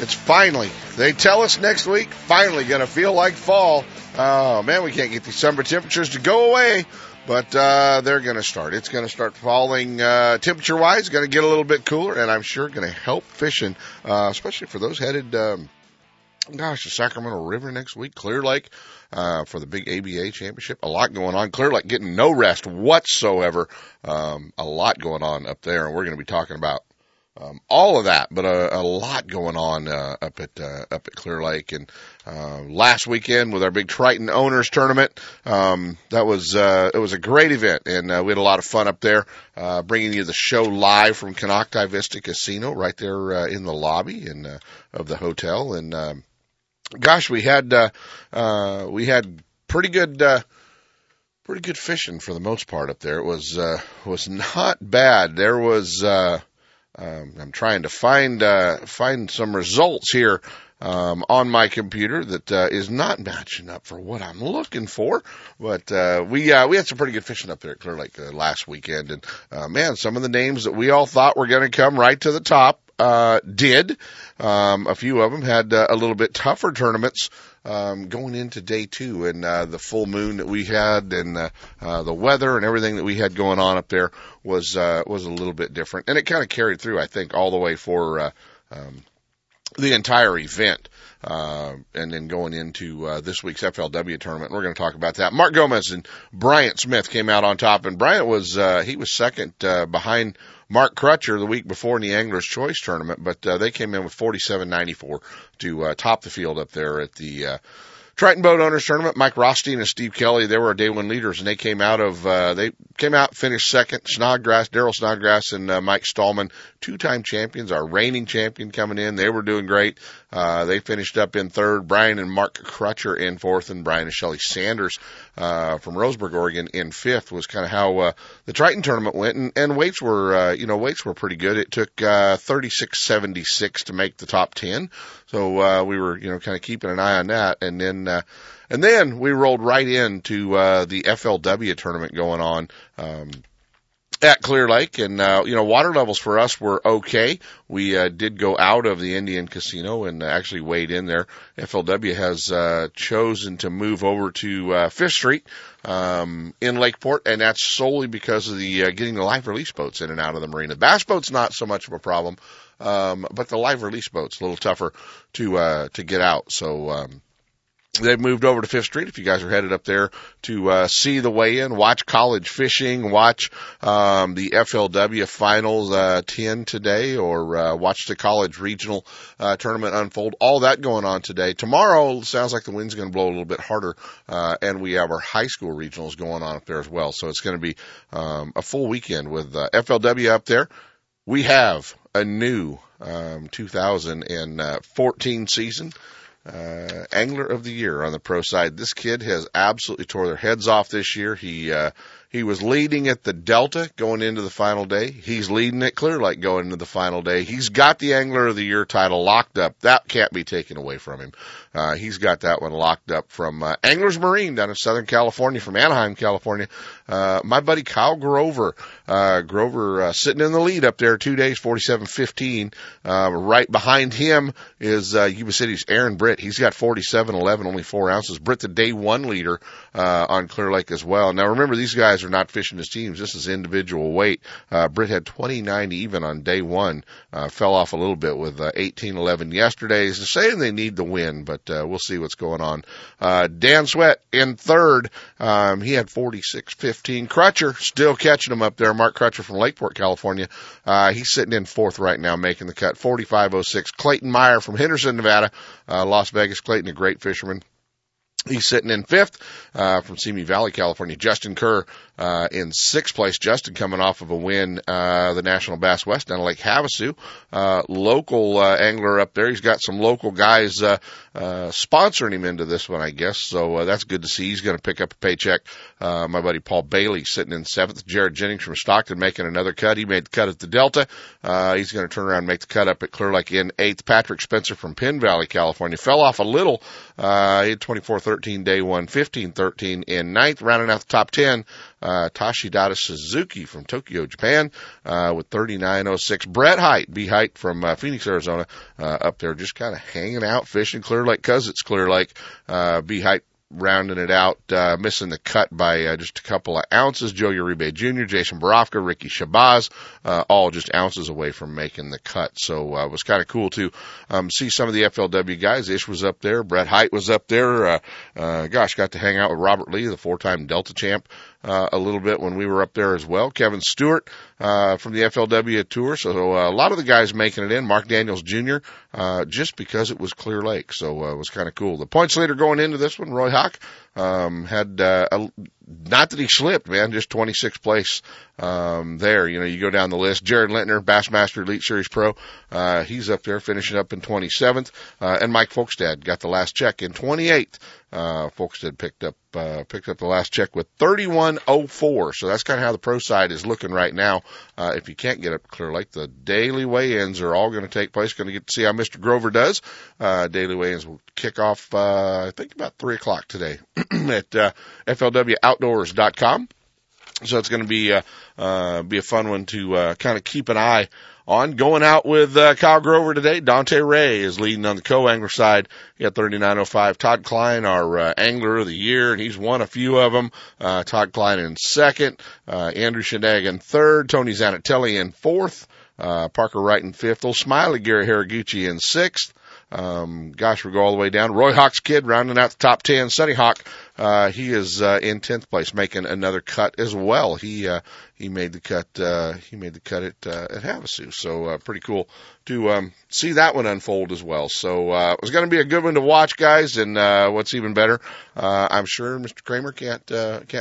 It's finally, they tell us next week, finally going to feel like fall. Oh, man, we can't get these summer temperatures to go away, but they're going to start. It's going to start falling temperature-wise, going to get a little bit cooler, and I'm sure going to help fishing, especially for those headed, the Sacramento River next week, Clear Lake. For the big ABA championship. A lot going on. Clear Lake getting no rest whatsoever. A lot going on up there, and we're going to be talking about all of that, but a lot going on up at Clear Lake. And last weekend with our big Triton Owners Tournament, it was a great event, and we had a lot of fun up there, bringing you the show live from Konocti Vista Casino right there in the lobby and of the hotel. And we had pretty good fishing for the most part up there. It was not bad. There was I'm trying to find some results here on my computer that is not matching up for what I'm looking for. But we had some pretty good fishing up there at Clear Lake last weekend, and man, some of the names that we all thought were going to come right to the top did. A few of them had a little bit tougher tournaments going into day two, and the full moon that we had, and the weather and everything that we had going on up there was a little bit different, and it kind of carried through, I think, all the way for the entire event, and then going into this week's FLW tournament. We're going to talk about that. Mark Gomez and Bryant Smith came out on top, and Bryant was second behind Mark Crutcher the week before in the Anglers Choice Tournament, but they came in with 47.94 to top the field up there at the Triton Boat Owners Tournament. Mike Rostine and Steve Kelly, they were our day one leaders, and they came out finished second. Daryl Snodgrass and Mike Stallman, two-time champions, our reigning champion coming in. They were doing great. They finished up in third. Brian and Mark Crutcher in fourth, and Brian and Shelly Sanders from Roseburg, Oregon, in fifth. Was kind of how the Triton tournament went, and weights were pretty good. It took 36.76 to make the top 10. So we were, kind of keeping an eye on that, and then we rolled right into the FLW tournament going on at Clear Lake, and water levels for us were okay. We did go out of the Indian Casino and actually weighed in there. FLW has chosen to move over to Fish Street in Lakeport, and that's solely because of the getting the live release boats in and out of the marina. The bass boat's not so much of a problem. But the live release boat's a little tougher to get out. So, they've moved over to Fifth Street. If you guys are headed up there to, see the weigh-in, watch college fishing, watch, the FLW finals, 10 today, or, watch the college regional, tournament unfold. All that going on today. Tomorrow sounds like the wind's going to blow a little bit harder, and we have our high school regionals going on up there as well. So it's going to be, a full weekend with, FLW up there. We have a new 2014 season Angler of the Year on the pro side. This kid has absolutely tore their heads off this year. He was leading at the Delta going into the final day. He's leading at Clear Lake going into the final day. He's got the Angler of the Year title locked up. That can't be taken away from him. He's got that one locked up from Anglers Marine down in Southern California, from Anaheim, California. My buddy Kyle Grover. Grover sitting in the lead up there 2 days, 47.15. Right behind him is Yuba City's Aaron Britt. He's got 47.11, only 4 ounces. Britt, the day one leader on Clear Lake as well. Now remember, these guys are not fishing as teams. This is individual weight. Britt had 29 even on day one, fell off a little bit with 18-11 yesterday. He's saying they need the win, but we'll see what's going on. Dan Sweat in third. He had 46-15. Crutcher still catching him up there. Mark Crutcher from Lakeport, California. He's sitting in fourth right now, making the cut. 45-06. Clayton Meyer from Henderson, Nevada. Las Vegas. Clayton, a great fisherman. He's sitting in fifth from Simi Valley, California. Justin Kerr in sixth place. Justin coming off of a win, the National Bass West down at Lake Havasu. Local angler up there. He's got some local guys sponsoring him into this one, I guess. So that's good to see. He's going to pick up a paycheck. My buddy Paul Bailey sitting in seventh. Jared Jennings from Stockton making another cut. He made the cut at the Delta. He's going to turn around and make the cut up at Clear Lake in eighth. Patrick Spencer from Penn Valley, California. Fell off a little. He had 24-13 day one, 15-13 in ninth. Rounding out the top 10, Toshidata Suzuki from Tokyo, Japan, with 39.06. Brett Hite, B. Hite from Phoenix, Arizona, up there just kind of hanging out, fishing Clear Lake because it's Clear Lake. B. Hite rounding it out, missing the cut by just a couple of ounces. Joe Uribe Jr., Jason Barofka, Ricky Shabazz, all just ounces away from making the cut. So it was kind of cool to see some of the FLW guys. Ish was up there. Brett Hite was up there. Gosh, got to hang out with Robert Lee, the four-time Delta champ, a little bit when we were up there as well. Kevin Stewart from the FLW tour. So a lot of the guys making it in. Mark Daniels Jr. Just because it was Clear Lake. So it was kind of cool. The points leader going into this one, Roy Hawk, had not that he slipped, man, just 26th place there. You know, you go down the list. Jared Lintner, Bassmaster Elite Series Pro, he's up there finishing up in 27th. And Mike Folkestad got the last check in 28th. Folkestad picked up the last check with 31.04. So that's kind of how the pro side is looking right now. If you can't get up to Clear Lake, the daily weigh-ins are all going to take place. Going to get to see how Mr. Grover does. Daily weigh-ins will kick off, I think about 3 o'clock today at, FLWOutdoors.com. So it's going to be a fun one to, kind of keep an eye on. Going out with Kyle Grover today, Dante Ray is leading on the co-angler side. He got 39.05. Todd Klein, our angler of the year, and he's won a few of them. Todd Klein in second. Andrew Shenag in third. Tony Zanatelli in fourth. Parker Wright in fifth. Old Smiley Gary Haraguchi in sixth. Gosh, we go all the way down. Roy Hawk's kid rounding out the top 10. Sonny Hawk, he is, in 10th place, making another cut as well. He made the cut at Havasu. So, pretty cool to, see that one unfold as well. So, it was going to be a good one to watch, guys. And, what's even better, I'm sure Mr. Kramer can't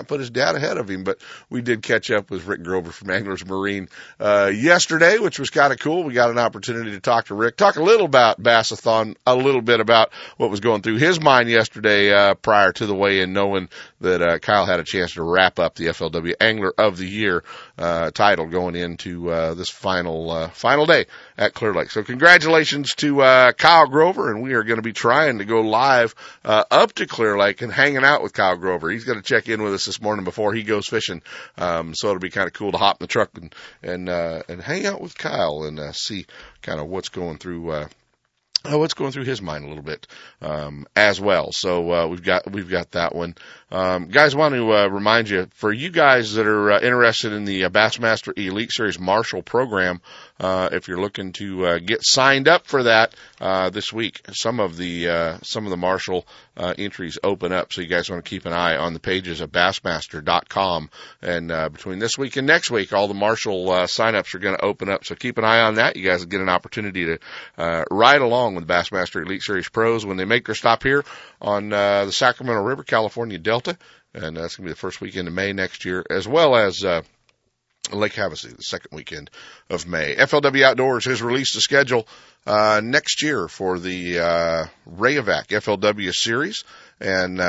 put his dad ahead of him, but we did catch up with Rick Grover from Anglers Marine, yesterday, which was kind of cool. We got an opportunity to talk to Rick, talk a little about Bassathon, a little bit about what was going through his mind yesterday, prior to the weigh-in, knowing that Kyle had a chance to wrap up the FLW Angler of the Year title going into this final day at Clear Lake. So congratulations to Kyle Grover, and we are going to be trying to go live up to Clear Lake and hanging out with Kyle Grover. He's going to check in with us this morning before he goes fishing, so it'll be kind of cool to hop in the truck and hang out with Kyle and see kind of what's going through his mind a little bit, as well. So, we've got that one. Guys, I want to, remind you, for you guys that are interested in the Bassmaster Elite Series Marshall program, if you're looking to, get signed up for that, this week, some of the Marshall, entries open up. So you guys want to keep an eye on the pages of Bassmaster.com. And, between this week and next week, all the Marshall, signups are going to open up. So keep an eye on that. You guys will get an opportunity to, ride along with Bassmaster Elite Series Pros when they make their stop here on the Sacramento River, California Delta, and that's going to be the first weekend of May next year, as well as Lake Havasu, the second weekend of May. FLW Outdoors has released a schedule next year for the Rayovac FLW series, and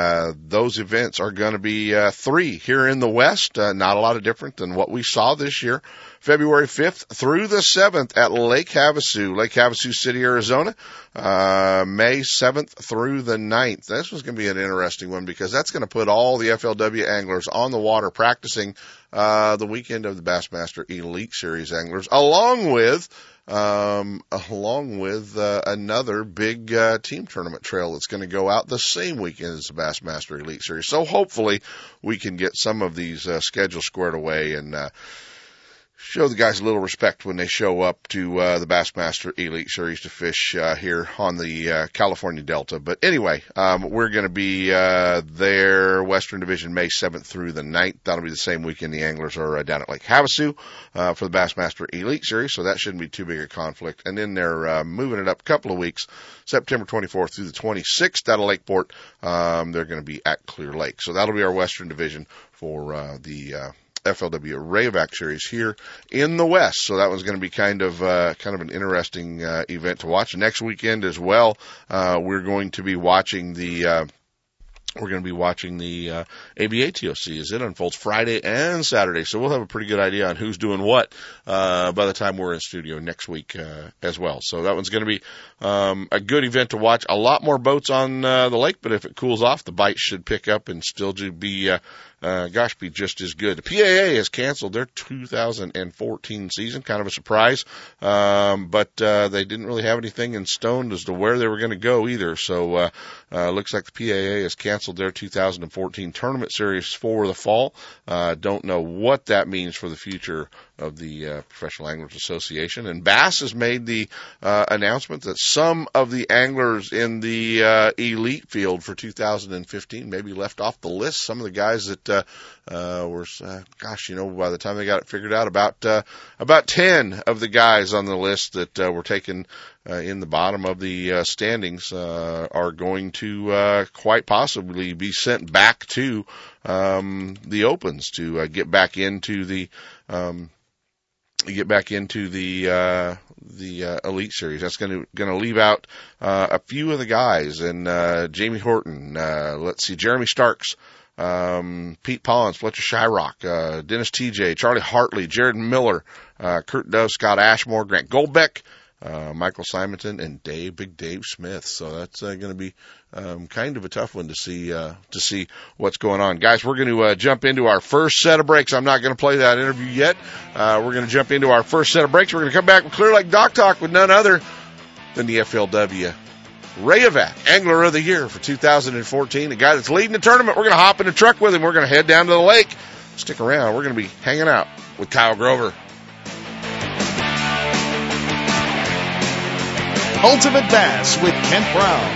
those events are going to be three here in the West, not a lot of different than what we saw this year. February 5th through the 7th at Lake Havasu City, Arizona, May 7th through the 9th. This was going to be an interesting one because that's going to put all the FLW anglers on the water practicing the weekend of the Bassmaster Elite Series anglers, along with another big team tournament trail that's going to go out the same weekend as the Bassmaster Elite Series. So hopefully we can get some of these schedules squared away and show the guys a little respect when they show up to the Bassmaster Elite Series to fish here on the California Delta. But anyway, we're going to be there, Western Division, May 7th through the 9th. That'll be the same weekend the anglers are down at Lake Havasu for the Bassmaster Elite Series, so that shouldn't be too big a conflict. And then they're moving it up a couple of weeks, September 24th through the 26th out of Lakeport. They're going to be at Clear Lake. So that'll be our Western Division for the FLW Rayovac series here in the West. So that was going to be kind of an interesting event to watch. Next weekend as well, we're going to be watching the ABA TOC as it unfolds Friday and Saturday. So we'll have a pretty good idea on who's doing what by the time we're in studio next week as well. So that one's going to be a good event to watch. A lot more boats on the lake, but if it cools off, the bites should pick up and still be be just as good. The PAA has canceled their 2014 season, kind of a surprise, but they didn't really have anything in stone as to where they were going to go either. So looks like the PAA has canceled their 2014 tournament series for the fall. Don't know what that means for the future of the Professional Anglers Association. And Bass has made the announcement that some of the anglers in the elite field for 2015 maybe left off the list. Some of the guys that were by the time they got it figured out, about 10 of the guys on the list that were taken in the bottom of the standings are going to quite possibly be sent back to the Opens to get back into the Elite Series. That's going to leave out a few of the guys, and Jamie Horton, Jeremy Starks, Pete Pollins, Fletcher Shyrock, Dennis TJ, Charlie Hartley, Jared Miller, Kurt Dove, Scott Ashmore, Grant Goldbeck, Michael Simonton, and Big Dave Smith. So that's going to be kind of a tough one to see what's going on. Guys, we're going to jump into our first set of breaks. I'm not going to play that interview yet. We're going to jump into our first set of breaks. We're going to come back with Clear Lake Dock Talk with none other than the FLW Rayovac Angler of the Year for 2014. The guy that's leading the tournament, we're going to hop in the truck with him. We're going to head down to the lake. Stick around. We're going to be hanging out with Kyle Grover. Ultimate Bass with Kent Brown.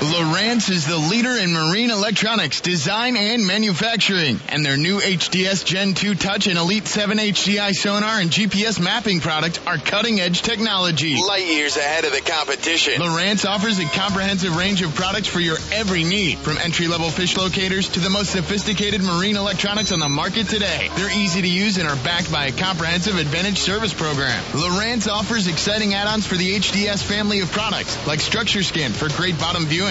Lowrance is the leader in marine electronics design and manufacturing, and their new HDS Gen 2 Touch and Elite 7 HDI sonar and GPS mapping product are cutting-edge technology, light years ahead of the competition. Lowrance offers a comprehensive range of products for your every need, from entry-level fish locators to the most sophisticated marine electronics on the market today. They're easy to use and are backed by a comprehensive advantage service program. Lowrance offers exciting add-ons for the HDS family of products, like Structure Skin for great bottom viewing.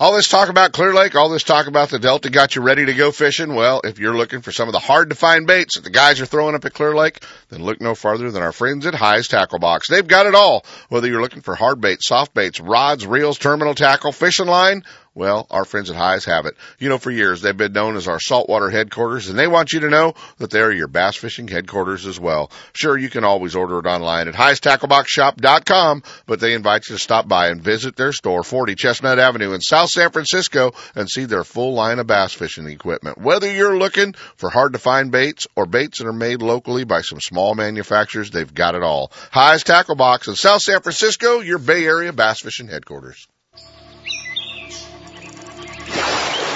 All this talk about Clear Lake, all this talk about the Delta got you ready to go fishing. Well, if you're looking for some of the hard-to-find baits that the guys are throwing up at Clear Lake, then look no farther than our friends at High's Tackle Box. They've got it all. Whether you're looking for hard baits, soft baits, rods, reels, terminal tackle, fishing line, well, our friends at High's have it. You know, for years, they've been known as our saltwater headquarters, and they want you to know that they're your bass fishing headquarters as well. Sure, you can always order it online at highstackleboxshop.com, but they invite you to stop by and visit their store, 40 Chestnut Avenue in South San Francisco, and see their full line of bass fishing equipment. Whether you're looking for hard-to-find baits or baits that are made locally by some small manufacturers, they've got it all. High's Tackle Box in South San Francisco, your Bay Area bass fishing headquarters.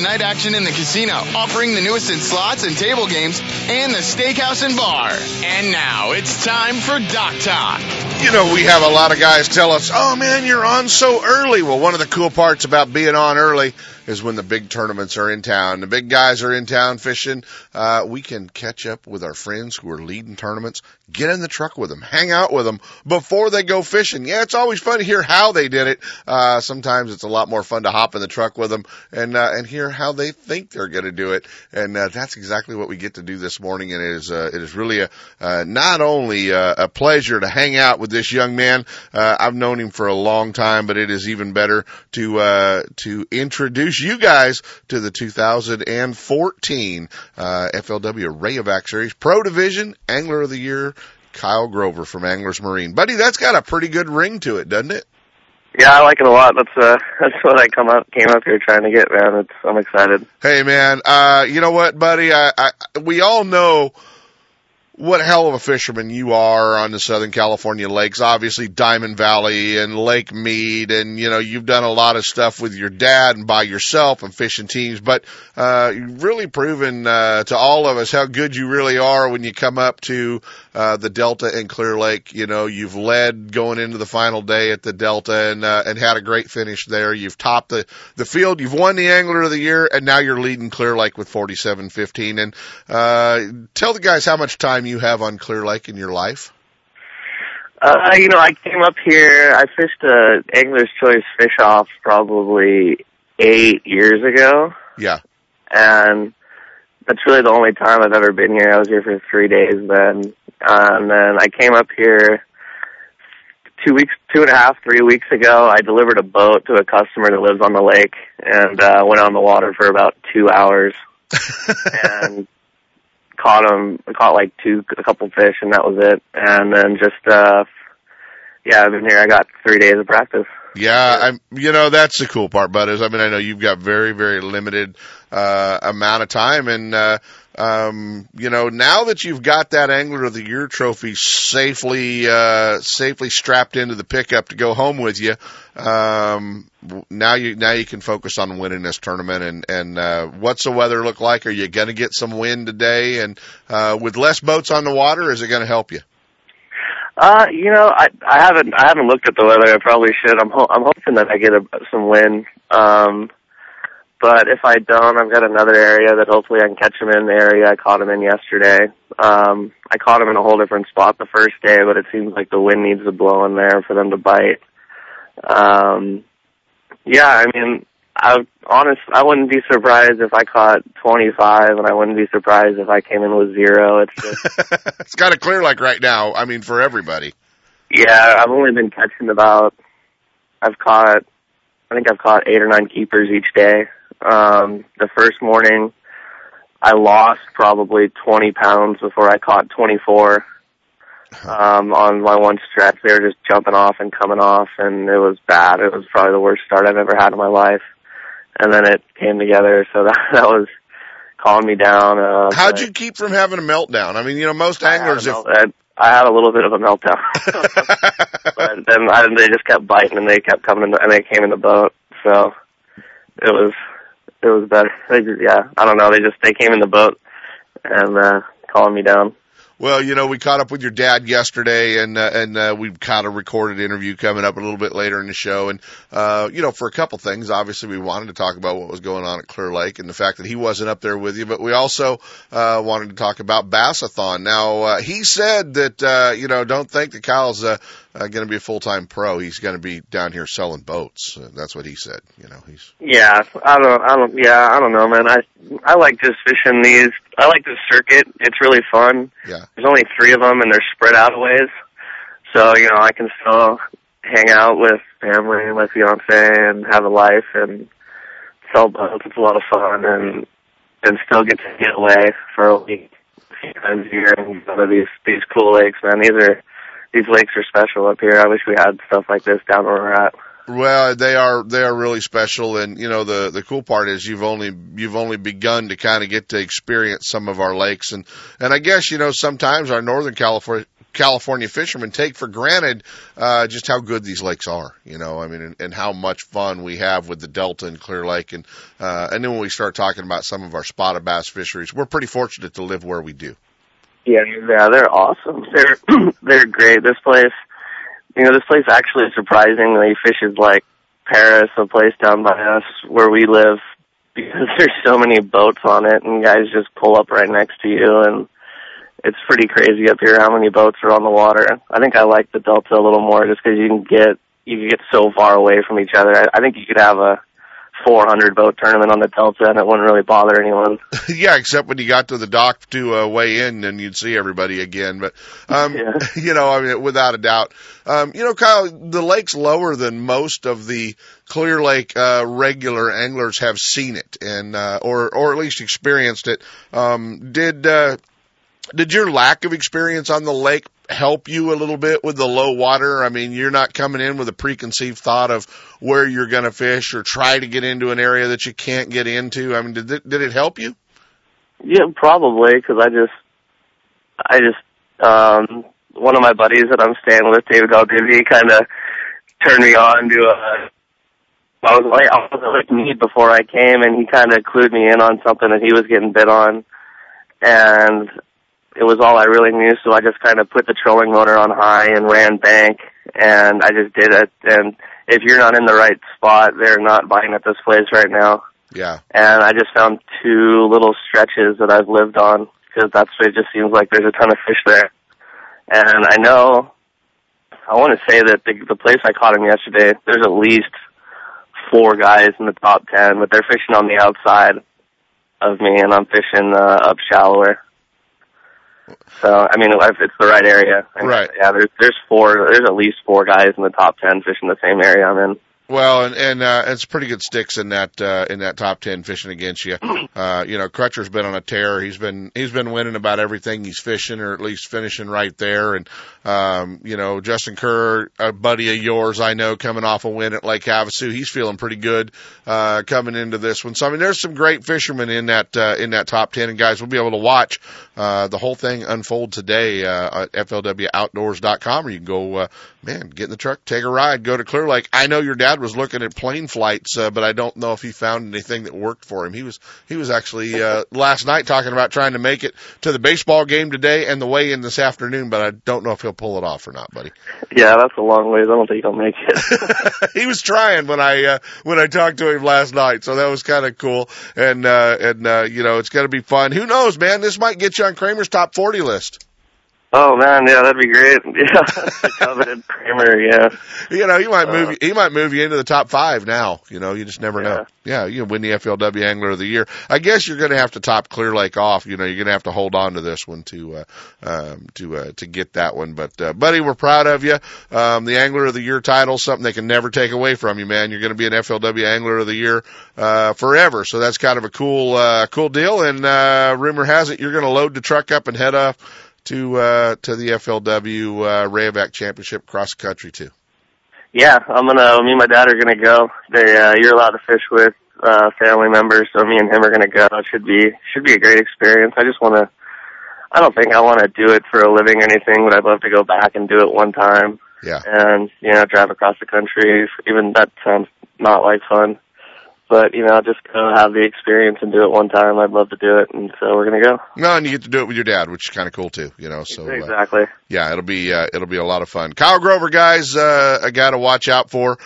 night action in the casino, offering the newest in slots and table games and the steakhouse and bar. And now it's time for Doc Talk. You know, we have a lot of guys tell us, oh man, you're on so early. Well, one of the cool parts about being on early is when the big tournaments are in town, the big guys are in town fishing, we can catch up with our friends who are leading tournaments, get in the truck with them, hang out with them before they go fishing. Yeah, it's always fun to hear how they did it. Sometimes it's a lot more fun to hop in the truck with them and hear how they think they're going to do it. And that's exactly what we get to do this morning. And it is really not only a pleasure to hang out with this young man. I've known him for a long time, but it is even better to introduce you guys to the 2014 FLW Rayovac Series Pro Division Angler of the Year, Kyle Grover from Anglers Marine. Buddy, that's got a pretty good ring to it, doesn't it? Yeah, I like it a lot. That's what I came up here trying to get, man. I'm excited. Hey, man, you know what, buddy? We all know what a hell of a fisherman you are on the Southern California lakes, obviously Diamond Valley and Lake Mead. And, you know, you've done a lot of stuff with your dad and by yourself and fishing teams, but, you've really proven, to all of us how good you really are when you come up to, the Delta and Clear Lake. You know, you've led going into the final day at the Delta and had a great finish there. You've topped the field. You've won the Angler of the Year, and now you're leading Clear Lake with 47-15. And, tell the guys how much time you have on Clear Lake in your life? You know, I came up here, I fished an Angler's Choice fish off probably 8 years ago. Yeah. And that's really the only time I've ever been here. I was here for 3 days then. And then I came up here 3 weeks ago. I delivered a boat to a customer that lives on the lake and went on the water for about 2 hours. And caught like a couple fish, and that was it. And then just, I've been here. I got 3 days of practice. Yeah, you know, that's the cool part, bud, is, I mean, I know you've got very, very limited, amount of time. And, you know, now that you've got that Angler of the Year trophy safely strapped into the pickup to go home with you, now you can focus on winning this tournament. And what's the weather look like? Are you going to get some wind today? And, with less boats on the water, is it going to help you? You know, I haven't looked at the weather. I probably should. I'm hoping that I get some wind. But if I don't, I've got another area that hopefully I can catch them in, the area I caught them in yesterday. I caught them in a whole different spot the first day, but it seems like the wind needs to blow in there for them to bite. I mean, I wouldn't be surprised if I caught 25, and I wouldn't be surprised if I came in with zero. It's just it's kind of Clear Lake right now, I mean, for everybody. Yeah, I've caught 8 or 9 keepers each day. The first morning, I lost probably 20 pounds before I caught 24. On my one stretch, they were just jumping off and coming off, and it was bad. It was probably the worst start I've ever had in my life. And then it came together, so that was calming me down. How'd you keep from having a meltdown? I mean, you know, most anglers... I had a little bit of a meltdown. But then they just kept biting, and they kept coming, and they came in the boat. So it was better. I don't know. They came in the boat and calmed me down. Well, you know, we caught up with your dad yesterday, and we've got a recorded interview coming up a little bit later in the show. And, you know, for a couple things, obviously we wanted to talk about what was going on at Clear Lake and the fact that he wasn't up there with you, but we also, wanted to talk about Bassathon. Now, he said that, you know, don't think that Kyle's, going to be a full-time pro. He's going to be down here selling boats. That's what he said. You know, he's. Yeah, I don't know, man. I like just fishing these. I like this circuit. It's really fun. Yeah. There's only three of them, and they're spread out a ways. So, you know, I can still hang out with family and my fiance and have a life and sell boats. It's a lot of fun and still get to get away for a week. Times a year and go to these cool lakes, man. These lakes are special up here. I wish we had stuff like this down where we're at. Well, they are really special, and you know the cool part is you've only begun to kind of get to experience some of our lakes, and I guess you know sometimes our Northern California fishermen take for granted just how good these lakes are, you know, I mean, and how much fun we have with the Delta and Clear Lake. And then when we start talking about some of our spotted bass fisheries, we're pretty fortunate to live where we do. Yeah, they're awesome. They're great. This place actually surprisingly fishes like Paris, a place down by us where we live, because there's so many boats on it and guys just pull up right next to you, and it's pretty crazy up here how many boats are on the water. I think I like the Delta a little more just because you can get so far away from each other. I think you could have a 400 boat tournament on the Delta and it wouldn't really bother anyone. Yeah, except when you got to the dock to weigh in and you'd see everybody again. But, yeah. You know, I mean, without a doubt. You know, Kyle, the lake's lower than most of the Clear Lake regular anglers have seen it and or at least experienced it. Did your lack of experience on the lake help you a little bit with the low water? I mean, you're not coming in with a preconceived thought of where you're going to fish or try to get into an area that you can't get into. I mean, did it help you? Yeah, probably, because I just one of my buddies that I'm staying with, David Aldivy, kind of turned me on to I was like need before I came, and he kind of clued me in on something that he was getting bit on, and it was all I really knew, so I just kind of put the trolling motor on high and ran bank, and I just did it. And if you're not in the right spot, they're not biting at this place right now. Yeah. And I just found two little stretches that I've lived on, because that's what it just seems like there's a ton of fish there. And I know, I want to say that the place I caught him yesterday, there's at least four guys in the top 10, but they're fishing on the outside of me, and I'm fishing up shallower. So, I mean, if it's the right area. Right. Yeah, there's at least four guys in the top 10 fishing the same area I'm in. Well, and it's pretty good sticks in that top 10 fishing against you. You know, Crutcher's been on a tear. He's been winning about everything he's fishing, or at least finishing right there. And, you know, Justin Kerr, a buddy of yours, I know, coming off a win at Lake Havasu, he's feeling pretty good, coming into this one. So, I mean, there's some great fishermen in that top 10, and guys, we'll be able to watch, the whole thing unfold today, at FLWoutdoors.com, or you can go, get in the truck, take a ride, go to Clear Lake. I know your dad was looking at plane flights, but I don't know if he found anything that worked for him. He was actually last night talking about trying to make it to the baseball game today and the weigh-in this afternoon, but I don't know if he'll pull it off or not, buddy. Yeah, that's a long ways. I don't think he'll make it. He was trying when I talked to him last night, so that was kind of cool. And you know, it's going to be fun. Who knows, man? This might get you on Kramer's top 40 list. Oh man, yeah, that'd be great. Yeah, coveted Kramer, yeah. You know, he might move you into the top 5 now. You know, you just never know. Yeah, you can win the FLW Angler of the Year. I guess you're going to have to top Clear Lake off. You know, you're going to have to hold on to this one to get that one. But buddy, we're proud of you. The Angler of the Year title, something they can never take away from you, man. You're going to be an FLW Angler of the Year forever. So that's kind of a cool deal. And rumor has it you're going to load the truck up and head off to the FLW Rayovac Championship cross country too. Yeah, me and my dad are gonna go. You're allowed to fish with family members, so me and him are gonna go. It should be a great experience. I don't think I want to do it for a living or anything, but I'd love to go back and do it one time. Yeah, and you know, drive across the country. Even that sounds not like fun. but, you know, I just kind of have the experience and do it one time. I'd love to do it, and so we're going to go. No, and you get to do it with your dad, which is kind of cool, too, you know. So exactly. Yeah, it'll be a lot of fun. Kyle Grover, guys, a guy to watch out for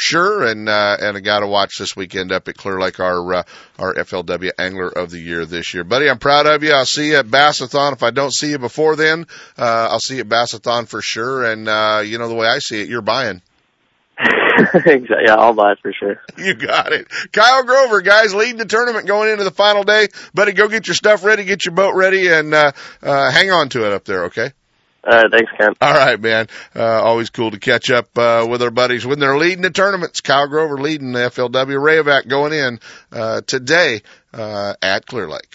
sure, and a guy to watch this weekend up at Clear Lake, our FLW Angler of the Year this year. Buddy, I'm proud of you. I'll see you at Bassathon. If I don't see you before then, I'll see you at Bassathon for sure, and, you know, the way I see it, you're buying. Exactly. Yeah, I'll buy it for sure. You got it. Kyle Grover, guys, leading the tournament going into the final day. Buddy, go get your stuff ready, get your boat ready, and hang on to it up there, okay? Thanks, Ken. All right, man. Always cool to catch up with our buddies when they're leading the tournaments. Kyle Grover leading the FLW Rayovac going in today at Clear Lake.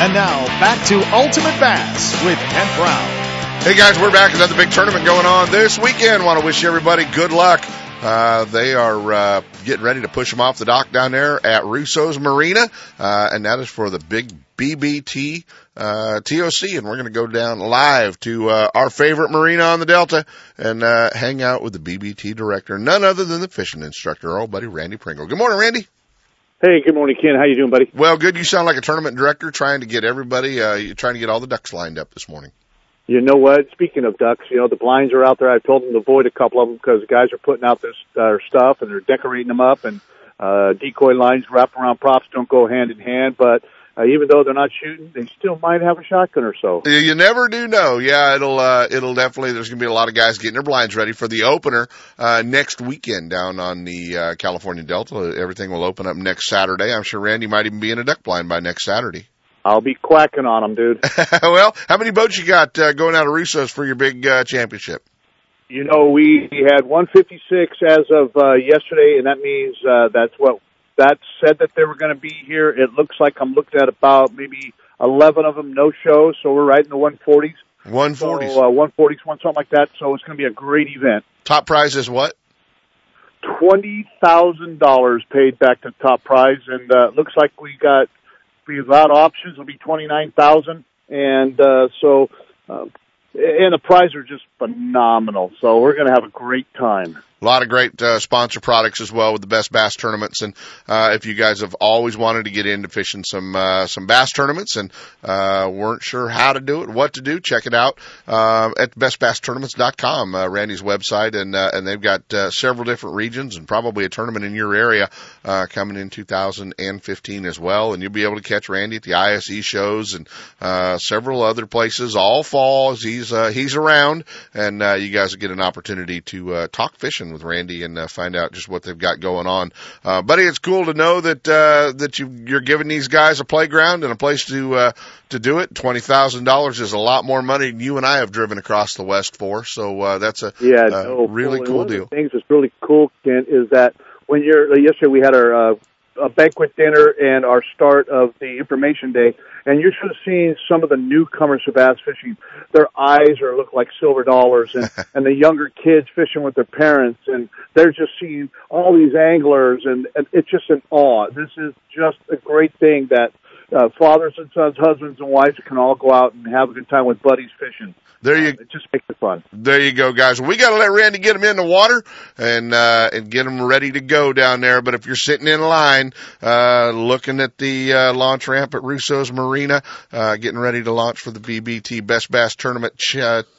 And now, back to Ultimate Bass with Kent Brown. Hey guys, we're back. Another big tournament going on this weekend. Want to wish everybody good luck. They are getting ready to push them off the dock down there at Russo's Marina. And that is for the big BBT TOC, and we're going to go down live to our favorite marina on the Delta and hang out with the BBT director, none other than the fishing instructor, our old buddy Randy Pringle. Good morning, Randy. Hey, good morning, Ken. How you doing, buddy? Well, good. You sound like a tournament director trying to get everybody, trying to get all the ducks lined up this morning. You know what? Speaking of ducks, you know, the blinds are out there. I've told them to avoid a couple of them because the guys are putting out their stuff and they're decorating them up, and decoy lines, wrap-around props don't go hand in hand, but even though they're not shooting, they still might have a shotgun or so. You never do know. Yeah, it'll definitely, there's going to be a lot of guys getting their blinds ready for the opener, next weekend down on the, California Delta. Everything will open up next Saturday. I'm sure Randy might even be in a duck blind by next Saturday. I'll be quacking on them, dude. Well, how many boats you got, going out of Russo's for your big, championship? You know, we had 156 as of, yesterday, and that means, that said that they were going to be here. It looks like I'm looking at about maybe 11 of them no show, so we're right in the 140s. 140s. So, 141, something like that, so it's going to be a great event. Top prize is what? $20,000 paid back to top prize, and it looks like without options, it'll be $29,000, and and the prizes are just phenomenal, so we're going to have a great time. A lot of great sponsor products as well with the best bass tournaments. And if you guys have always wanted to get into fishing some bass tournaments and weren't sure how to do it, what to do, check it out at bestbasstournaments.com, Randy's website. And they've got several different regions and probably a tournament in your area coming in 2015 as well. And you'll be able to catch Randy at the ISE shows and several other places all fall. He's around, and you guys will get an opportunity to talk fishing with Randy and find out just what they've got going on. Buddy, it's cool to know that that you're giving these guys a playground and a place to do it. $20,000 is a lot more money than you and I have driven across the West for, so that's a really cool deal. One of the things that's really cool, Ken, is that when you're yesterday we had our a banquet dinner and our start of the information day, and you should have seen some of the newcomers to bass fishing. Their eyes are look like silver dollars, and the younger kids fishing with their parents, and they're just seeing all these anglers, and it's just an awe. This is just a great thing that fathers and sons, husbands and wives can all go out and have a good time with buddies fishing. It just makes it fun. There you go, guys. We got to let Randy get them in the water and get them ready to go down there. But if you're sitting in line, looking at the launch ramp at Russo's Marina, getting ready to launch for the BBT Best Bass Tournament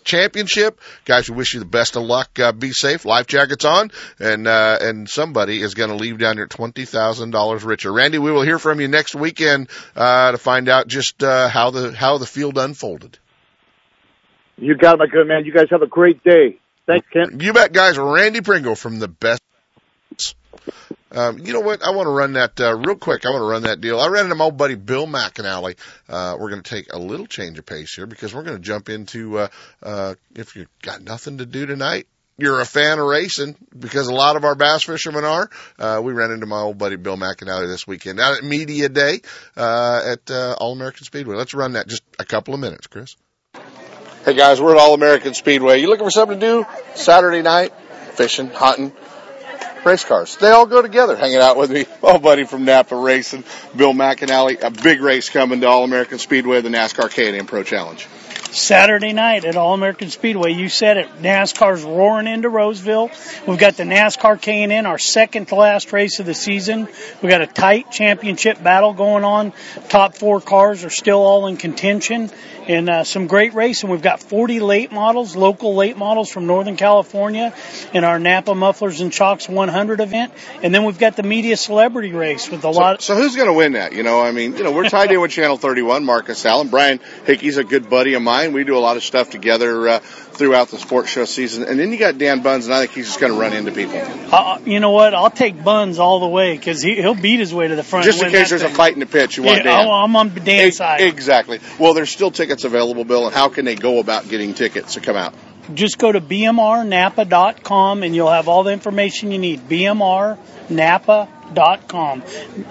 Championship, guys, we wish you the best of luck. Be safe. Life jackets on, and somebody is going to leave down there $20,000 richer. Randy, we will hear from you next weekend to find out just how the field unfolded. You got it, my good man. You guys have a great day. Thanks, Ken. You bet, guys. Randy Pringle from the best. You know what? I want to run that real quick. I want to run that deal. I ran into my old buddy Bill McAnally. We're going to take a little change of pace here because we're going to jump into if you've got nothing to do tonight, you're a fan of racing, because a lot of our bass fishermen are. We ran into my old buddy Bill McAnally this weekend out at Media Day at All American Speedway. Let's run that just a couple of minutes, Chris. Hey, guys, we're at All American Speedway. You looking for something to do Saturday night? Fishing, hunting, race cars. They all go together. Hanging out with me, old buddy from Napa Racing, Bill McAnally. A big race coming to All American Speedway, the NASCAR K&M Pro Challenge. Saturday night at All American Speedway. You said it. NASCAR's roaring into Roseville. We've got the NASCAR K&N, our second to last race of the season. We've got a tight championship battle going on. Top four cars are still all in contention. And some great racing. We've got 40 late models, local late models from Northern California in our Napa Mufflers and Chocks 100 event. And then we've got the media celebrity race with a lot. So who's going to win that? You know, I mean, you know, we're tied in with Channel 31, Marcus Allen. Brian Hickey's a good buddy of mine. We do a lot of stuff together throughout the sports show season. And then you got Dan Bunz, and I think he's just going to run into people. You know what? I'll take Bunz all the way because he'll beat his way to the front. Just in case there's a fight in the pitch, you want Dan. I'm on Dan's side. Exactly. Well, there's still tickets available, Bill, and how can they go about getting tickets to come out? Just go to bmrnapa.com and you'll have all the information you need. bmrnapa.com.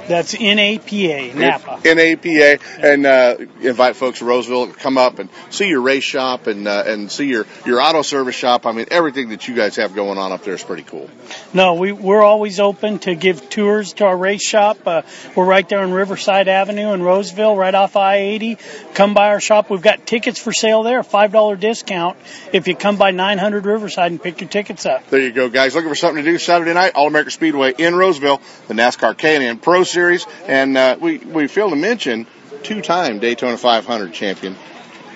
That's N-A-P-A, Napa. N-A-P-A, and invite folks to Roseville to come up and see your race shop and see your auto service shop. I mean, everything that you guys have going on up there is pretty cool. No, we're always open to give tours to our race shop. We're right there on Riverside Avenue in Roseville, right off I-80. Come by our shop. We've got tickets for sale there, $5 discount if you come by 900 Riverside and pick your tickets up. There you go, guys. Looking for something to do Saturday night, All-American Speedway in Roseville. The NASCAR K&N Pro Series, and we failed to mention two-time Daytona 500 champion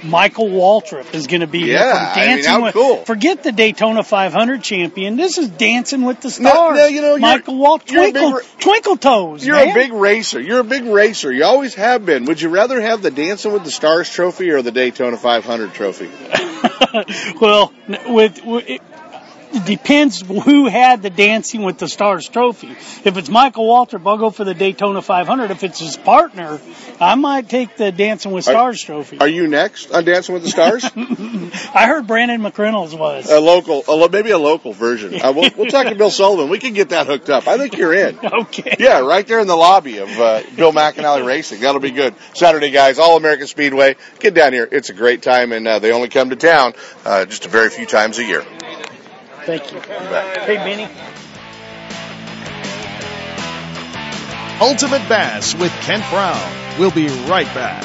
Michael Waltrip is going to be here. Dancing with, cool. Forget the Daytona 500 champion. This is Dancing with the Stars. No, you know, Michael Waltrip, Twinkle Toes. You're a big racer. You're a big racer. You always have been. Would you rather have the Dancing with the Stars trophy or the Daytona 500 trophy? Well, it depends who had the Dancing with the Stars trophy. If it's Michael Waltrip, I'll go for the Daytona 500. If it's his partner, I might take the Dancing with Stars trophy. Are you next on Dancing with the Stars? I heard Brandon McReynolds was. Maybe a local version. We'll talk to Bill Sullivan. We can get that hooked up. I think you're in. Okay. Yeah, right there in the lobby of Bill McAnally Racing. That'll be good. Saturday, guys, All-American Speedway. Get down here. It's a great time, and they only come to town just a very few times a year. Thank you. Hey, Benny. Ultimate Bass with Kent Brown. We'll be right back.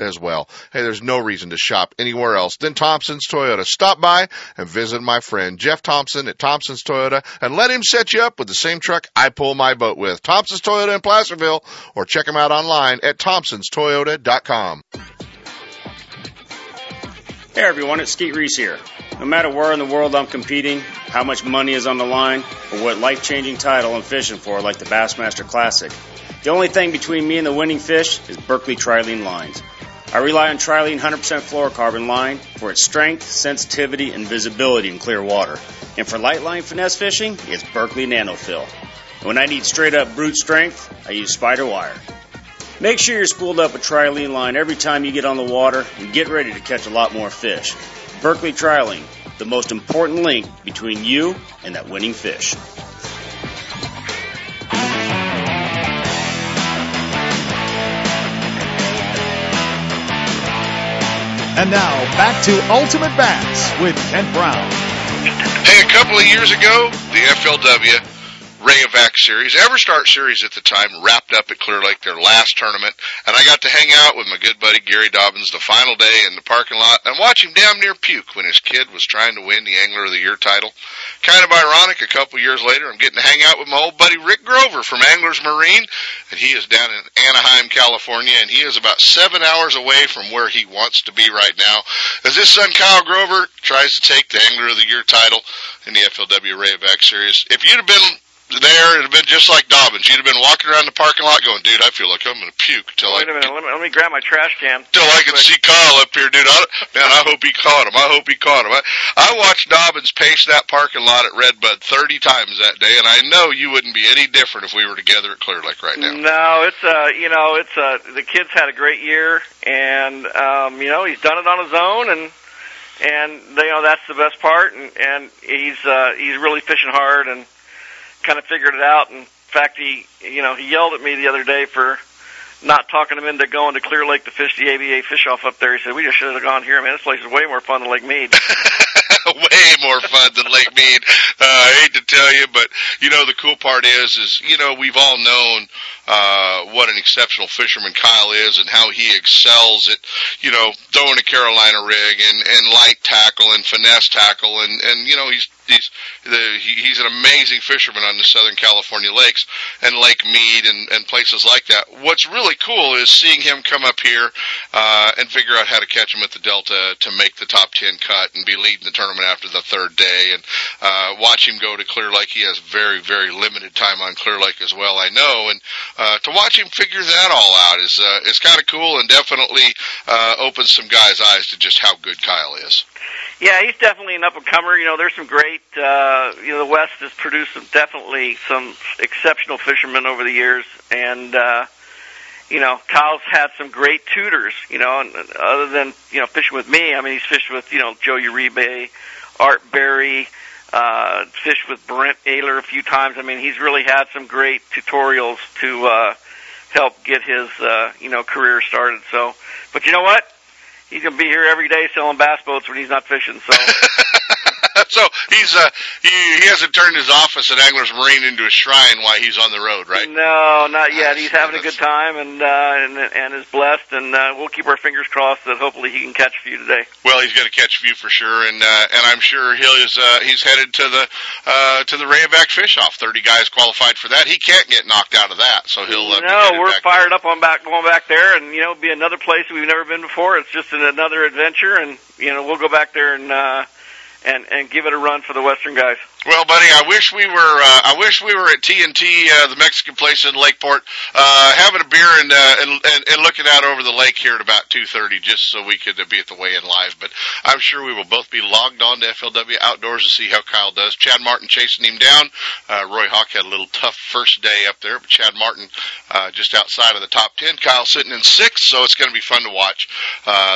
as well. Hey, there's no reason to shop anywhere else than Thompson's Toyota. Stop by and visit my friend Jeff Thompson at Thompson's Toyota and let him set you up with the same truck I pull my boat with. Thompson's Toyota in Placerville, or check him out online at thompsonstoyota.com. Hey everyone, it's Skeet Reese here. No matter where in the world I'm competing, how much money is on the line, or what life-changing title I'm fishing for like the Bassmaster Classic, the only thing between me and the winning fish is Berkeley Trilene lines. I rely on Trilene 100% fluorocarbon line for its strength, sensitivity, and visibility in clear water. And for light line finesse fishing, it's Berkeley Nanofill. And when I need straight up brute strength, I use Spider Wire. Make sure you're spooled up with Trilene line every time you get on the water and get ready to catch a lot more fish. Berkeley Trilene, the most important link between you and that winning fish. And now, back to Ultimate Bass with Kent Brown. Hey, a couple of years ago, the FLW Rayovac series, Everstart series at the time, wrapped up at Clear Lake, their last tournament, and I got to hang out with my good buddy Gary Dobbins the final day in the parking lot and watch him damn near puke when his kid was trying to win the Angler of the Year title. Kind of ironic, a couple years later, I'm getting to hang out with my old buddy Rick Grover from Anglers Marine, and he is down in Anaheim, California, and he is about 7 hours away from where he wants to be right now, as his son Kyle Grover tries to take the Angler of the Year title in the FLW Rayovac series. If you'd have been there, it'd have been just like Dobbins. You'd have been walking around the parking lot going, dude, I feel like I'm going to puke. Wait a minute, let me grab my trash can. Till I can see Kyle up here, dude. I hope he caught him. I watched Dobbins pace that parking lot at Redbud 30 times that day, and I know you wouldn't be any different if we were together at Clear Lake right now. No, the kid's had a great year, and, he's done it on his own, and that's the best part, and he's really fishing hard, and kind of figured it out. In fact, he yelled at me the other day for not talking him into going to Clear Lake to fish the ABA fish off up there. He said, we just should have gone here, man. This place is way more fun than Lake Mead. Way more fun than Lake Mead. I hate to tell you, but, the cool part is we've all known what an exceptional fisherman Kyle is and how he excels at, throwing a Carolina rig and light tackle and finesse tackle. And he's an amazing fisherman on the Southern California lakes and Lake Mead and places like that. What's really cool is seeing him come up here and figure out how to catch him at the Delta to make the top 10 cut and be leading the tournament after the third day, and watch him go to Clear Lake. He has very, very limited time on Clear Lake as well, I know, and to watch him figure that all out is kind of cool, and definitely opens some guys' eyes to just how good Kyle is. Yeah, he's definitely an up-and-comer. There's some great, the West has produced some exceptional fishermen over the years, and, Kyle's had some great tutors, and other than, fishing with me. I mean, he's fished with, Joe Uribe, Art Berry, fished with Brent Ayler a few times. I mean, he's really had some great tutorials to help get his, career started. So, but you know what? He's going to be here every day selling bass boats when he's not fishing, so... So he's he hasn't turned his office at Anglers Marine into a shrine while he's on the road, right? No, not yet. He's having a good time and is blessed, and we'll keep our fingers crossed that hopefully he can catch a few today. Well, he's going to catch a few for sure, and I'm sure he's headed to the Rayovac Fish Off. 30 guys qualified for that. He can't get knocked out of that, so he'll. No, we're fired up on going back there, and it'll be another place we've never been before. It's just another adventure, and we'll go back there and give it a run for the Western guys. Well, buddy, I wish we were at TNT, the Mexican place in Lakeport, having a beer and looking out over the lake here at about 2:30, just so we could be at the weigh-in live. But I'm sure we will both be logged on to FLW Outdoors to see how Kyle does. Chad Martin chasing him down. Roy Hawk had a little tough first day up there, but Chad Martin just outside of the top 10. Kyle sitting in sixth, so it's going to be fun to watch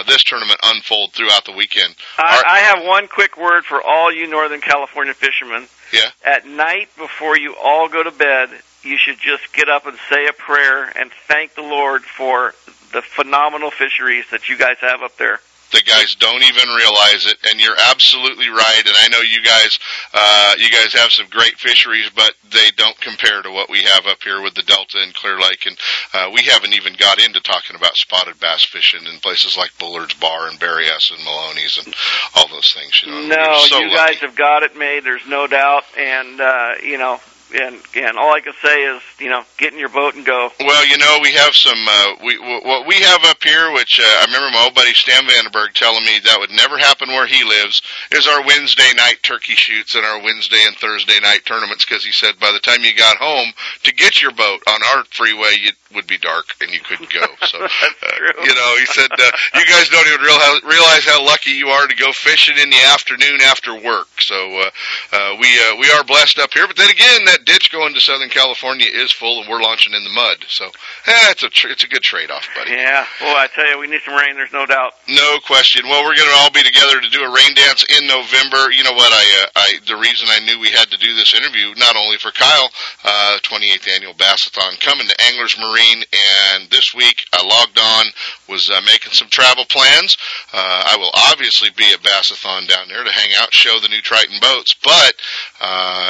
this tournament unfold throughout the weekend. I have one quick word for all you Northern California fishermen. Yeah. At night, before you all go to bed, you should just get up and say a prayer and thank the Lord for the phenomenal fisheries that you guys have up there. The guys don't even realize it, and you're absolutely right. And I know you guys have some great fisheries, but they don't compare to what we have up here with the Delta and Clear Lake. And we haven't even got into talking about spotted bass fishing in places like Bullard's Bar and Berryessa and Maloney's and all those things. No, you guys have got it made. There's no doubt, and And all I can say is, get in your boat and go. Well, we have some, what we have up here, which I remember my old buddy Stan Vandenberg telling me that would never happen where he lives, is our Wednesday night turkey shoots and our Wednesday and Thursday night tournaments, because he said by the time you got home to get your boat on our freeway, you would be dark and you couldn't go. So, you know, he said, you guys don't even realize how lucky you are to go fishing in the afternoon after work. So, we are blessed up here. But then again, that ditch going to Southern California is full and we're launching in the mud. So, it's a good trade-off, buddy. Yeah. Well, I tell you, we need some rain. There's no doubt. No question. Well, we're going to all be together to do a rain dance in November. You know what? The reason I knew we had to do this interview, not only for Kyle, 28th Annual Bassathon coming to Anglers Marine, and this week I logged on, was making some travel plans. I will obviously be at Bassathon down there to hang out, show the new Triton boats, but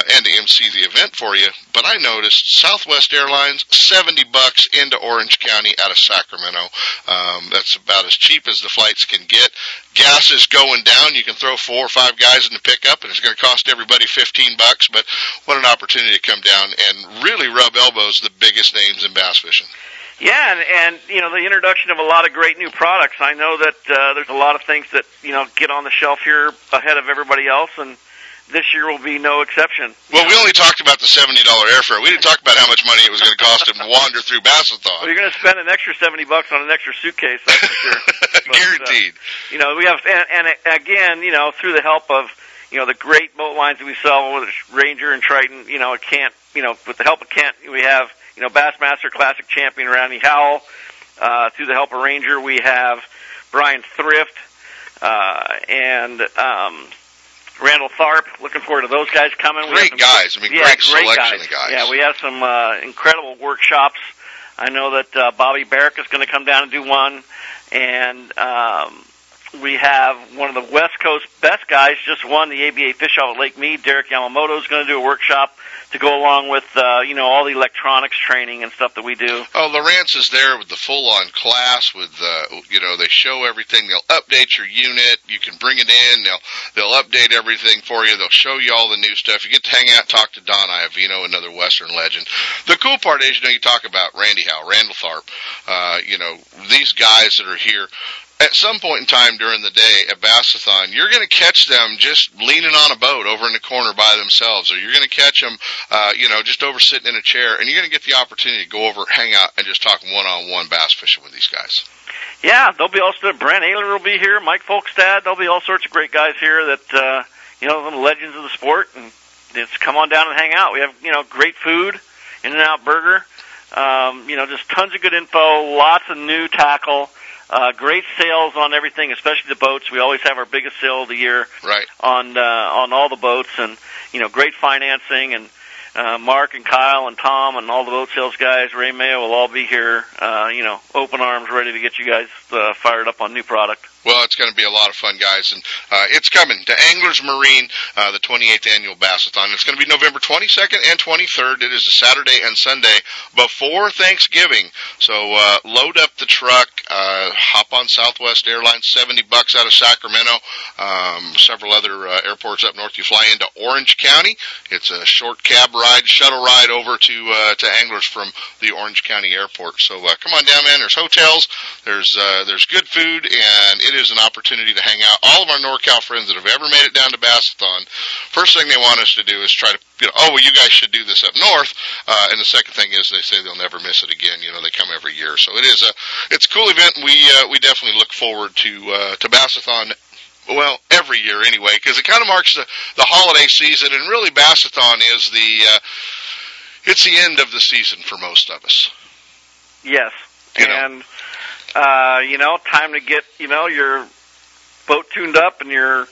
and to MC the event for you. But I noticed Southwest Airlines, $70 into Orange County out of Sacramento. That's about as cheap as the flights can get. Gas is going down. You can throw 4 or 5 guys in the pickup, and it's going to cost everybody $15. But what an opportunity to come down and really rub elbows the biggest names in bass fishing. Yeah, and you know, the introduction of a lot of great new products. I know that there's a lot of things that, you know, get on the shelf here ahead of everybody else, and this year will be no exception. Well, we only talked about the $70 airfare. We didn't talk about how much money it was going to cost him to wander through Bassathon. Well, you're going to spend an extra $70 on an extra suitcase, that's for sure. But, guaranteed. You know, we have, and again, you know, through the help of, you know, the great boat lines that we sell, whether it's Ranger and Triton, you know, Kent, you know, with the help of Kent, we have, you know, Bassmaster Classic champion Randy Howell. Through the help of Ranger, we have Brian Thrift and Randall Tharp. Looking forward to those guys coming. Great guys. I mean, great selection of guys. Yeah, we have some incredible workshops. I know that Bobby Barrick is going to come down and do one. And we have one of the West Coast best guys just won the ABA Fish Off at Lake Mead. Derek Yamamoto is going to do a workshop to go along with, you know, all the electronics training and stuff that we do. Oh, Lowrance is there with the full-on class with, you know, they show everything. They'll update your unit. You can bring it in. They'll update everything for you. They'll show you all the new stuff. You get to hang out, talk to Don Iovino, another Western legend. The cool part is, you know, you talk about Randy Howell, Randall Tharp, you know, these guys that are here. At some point in time during the day at Bassathon, you're going to catch them just leaning on a boat over in the corner by themselves, or you're going to catch them, you know, just over sitting in a chair, and you're going to get the opportunity to go over, hang out, and just talk one-on-one bass fishing with these guys. Yeah, they'll be all stood. Brent Ayler will be here, Mike Folkestad. There'll be all sorts of great guys here that, you know, the legends of the sport, and just come on down and hang out. We have, you know, great food, In-N-Out Burger, you know, just tons of good info, lots of new tackle. Great sales on everything, especially the boats. We always have our biggest sale of the year on all the boats, and you know, great financing, and Mark and Kyle and Tom and all the boat sales guys, Ray Mayo, will all be here, you know, open arms, ready to get you guys fired up on new product. Well, it's going to be a lot of fun, guys, and it's coming to Anglers Marine, the 28th Annual Bassathon. It's going to be November 22nd and 23rd. It is a Saturday and Sunday before Thanksgiving, so load up the truck, hop on Southwest Airlines, $70 out of Sacramento, several other airports up north. You fly into Orange County. It's a short cab ride, shuttle ride over to Anglers from the Orange County Airport, so come on down, man. There's hotels, there's good food, and it is an opportunity to hang out. All of our NorCal friends that have ever made it down to Bassathon, first thing they want us to do is try to, you know, oh, well, you guys should do this up north. And the second thing is they say they'll never miss it again. You know, they come every year. So it's a cool event. We definitely look forward to Bassathon. Well, every year anyway, because it kind of marks the holiday season, and really Bassathon is it's the end of the season for most of us. Yes. You know? And you know, time to get, you know, your boat tuned up and your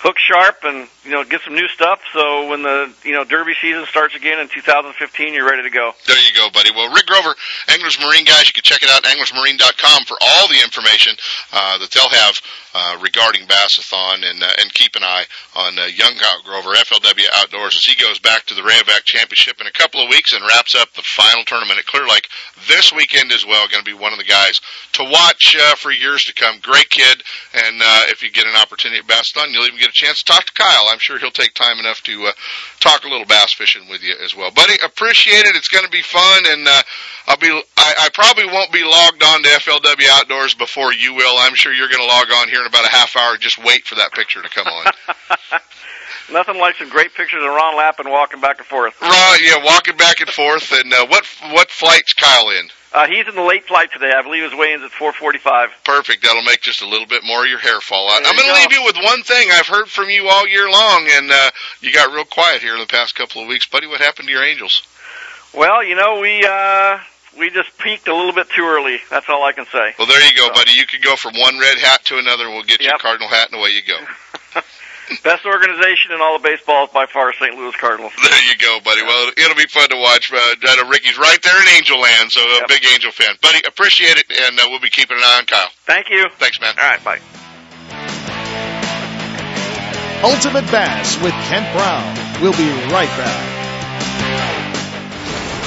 hook sharp and, you know, get some new stuff. So when the, you know, derby season starts again in 2015, you're ready to go. There you go, buddy. Well, Rick Grover, Anglers Marine, guys, you can check it out at anglersmarine.com for all the information that they'll have regarding Bassathon, and keep an eye on young Kyle Grover, FLW Outdoors, as he goes back to the Rayovac Championship in a couple of weeks and wraps up the final tournament at Clear Lake this weekend as well. Going to be one of the guys to watch for years to come. Great kid, and if you get an opportunity at Bassathon, you'll even get a chance to talk to Kyle. I'm sure he'll take time enough to talk a little bass fishing with you as well. Buddy, appreciate it. It's going to be fun, and I probably won't be logged on to FLW Outdoors before you will. I'm sure you're going to log on here in about a half hour. Just wait for that picture to come on. Nothing like some great pictures of Ron Lappin walking back and forth. Ron, yeah, walking back and forth. And what flight's Kyle in? He's in the late flight today. I believe his weigh-in's at 4:45. Perfect. That'll make just a little bit more of your hair fall out. I'm going to leave you with one thing. I've heard from you all year long, and you got real quiet here in the past couple of weeks. Buddy, what happened to your Angels? Well, you know, we just peaked a little bit too early. That's all I can say. Well, there you go, buddy. You can go from one red hat to another, and we'll get you a Cardinal hat, and away you go. Best organization in all of baseball is by far St. Louis Cardinals. There you go, buddy. Well, it'll be fun to watch. Ricky's right there in Angel Land, so a big Angel fan. Buddy, appreciate it, and we'll be keeping an eye on Kyle. Thank you. Thanks, man. All right, bye. Ultimate Bass with Kent Brown. We'll be right back.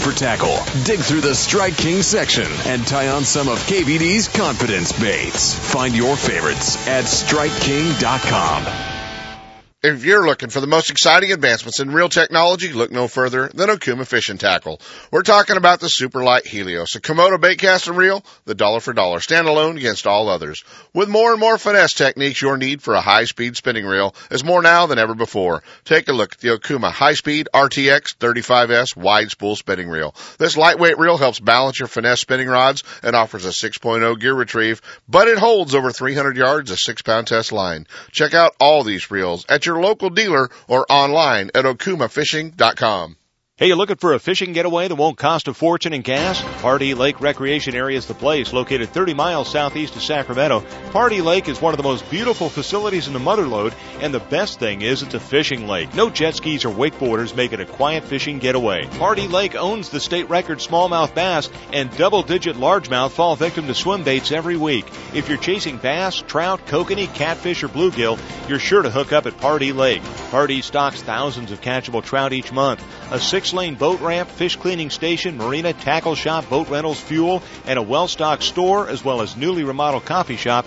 for tackle, dig through the Strike King section and tie on some of KVD's confidence baits. Find your favorites at StrikeKing.com. If you're looking for the most exciting advancements in reel technology, look no further than Okuma Fishing Tackle. We're talking about the Superlight Helios, a Komodo baitcasting reel, the dollar-for-dollar standalone against all others. With more and more finesse techniques, your need for a high-speed spinning reel is more now than ever before. Take a look at the Okuma High-Speed RTX 35S wide-spool spinning reel. This lightweight reel helps balance your finesse spinning rods and offers a 6.0 gear retrieve, but it holds over 300 yards of 6-pound test line. Check out all these reels at your local dealer or online at okumafishing.com. Hey, you looking for a fishing getaway that won't cost a fortune in gas? Party Lake Recreation Area is the place, located 30 miles southeast of Sacramento. Party Lake is one of the most beautiful facilities in the Motherlode, and the best thing is it's a fishing lake. No jet skis or wakeboarders make it a quiet fishing getaway. Party Lake owns the state record smallmouth bass, and double-digit largemouth fall victim to swim baits every week. If you're chasing bass, trout, kokanee, catfish, or bluegill, you're sure to hook up at Party Lake. Party stocks thousands of catchable trout each month. A six-lane boat ramp, fish cleaning station, marina, tackle shop, boat rentals, fuel, and a well-stocked store, as well as newly remodeled coffee shop,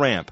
ramp.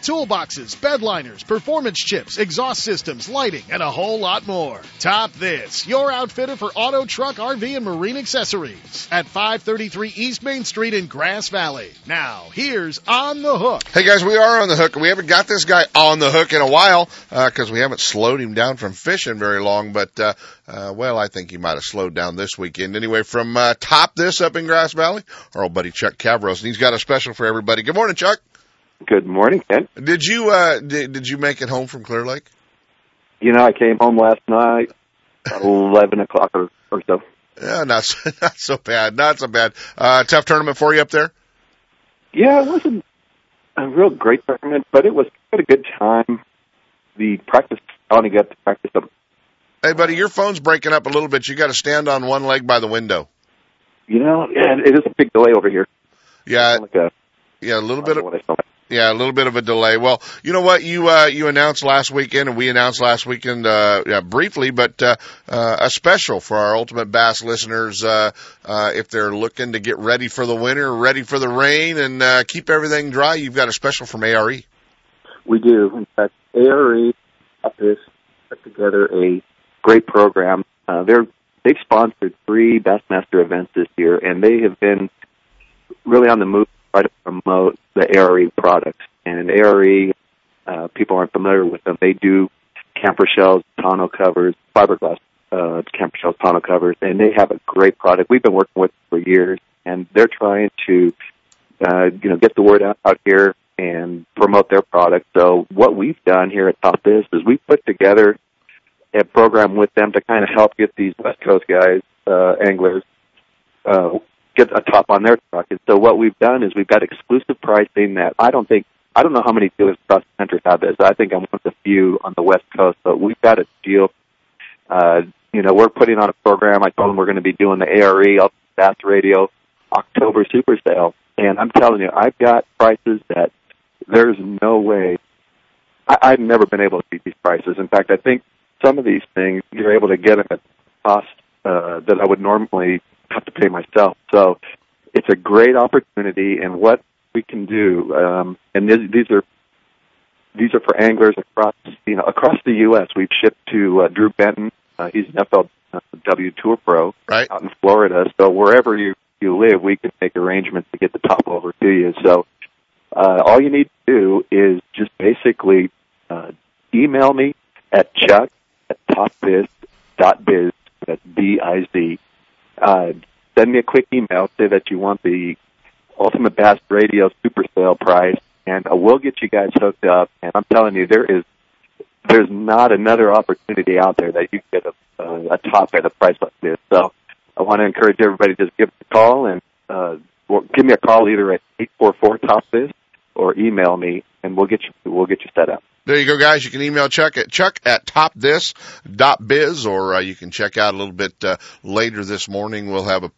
toolboxes, bed liners, performance chips, exhaust systems, lighting, and a whole lot more. Top This, your outfitter for auto, truck, RV, and marine accessories at 533 East Main Street in Grass Valley. Now, here's On the Hook. Hey, guys, we are on the hook. We haven't got this guy on the hook in a while because we haven't slowed him down from fishing very long, but, well, I think he might have slowed down this weekend. Anyway, from Top This up in Grass Valley, our old buddy Chuck Cavros, and he's got a special for everybody. Good morning, Chuck. Good morning, Ken. Did you make it home from Clear Lake? You know, I came home last night at 11 o'clock or so. Yeah, not so bad. Tough tournament for you up there? Yeah, it wasn't a real great tournament, but it was quite a good time. The practice, I only got to practice up. Hey, buddy, your phone's breaking up a little bit. You got to stand on one leg by the window. You know, it is a big delay over here. Yeah, a little bit of a delay. Well, you know what? You announced last weekend, and we announced last weekend briefly, but a special for our Ultimate Bass listeners if they're looking to get ready for the winter, ready for the rain, and keep everything dry. You've got a special from ARE. We do. In fact, ARE put together a great program. They've sponsored 3 Bassmaster events this year, and they have been really on the move to try to promote the ARE products. And ARE, people aren't familiar with them. They do camper shells, tonneau covers, fiberglass camper shells, tonneau covers, and they have a great product. We've been working with them for years, and they're trying to, get the word out here and promote their product. So what we've done here at Top Biz is we put together a program with them to kind of help get these West Coast guys, anglers, get a top on their truck. And so what we've done is we've got exclusive pricing that I don't know how many dealers across the country have this. I think I'm one of the few on the West Coast, but we've got a deal. We're putting on a program. I told them we're going to be doing the ARE, Bass Radio, October Super Sale. And I'm telling you, I've got prices that there's no way. I've never been able to beat these prices. In fact, I think some of these things, you're able to get them at cost that I would normally have to pay myself. So it's a great opportunity, and what we can do, and these are for anglers across the U.S. We've shipped to Drew Benton. He's an FLW Tour Pro out in Florida. So wherever you live, we can make arrangements to get the top over to you. So all you need to do is just basically email me at chuck@topbiz.biz. That's B-I-Z. Send me a quick email. Say that you want the Ultimate Bass Radio Super Sale price, and we'll get you guys hooked up. And I'm telling you, there's not another opportunity out there that you get a top at a price like this. So I want to encourage everybody to just give us a call, and give me a call either at 844-TOP-THIS or email me, and we'll get you set up. There you go, guys. You can email Chuck@topthis.biz, or you can check out a little bit later this morning. We'll have a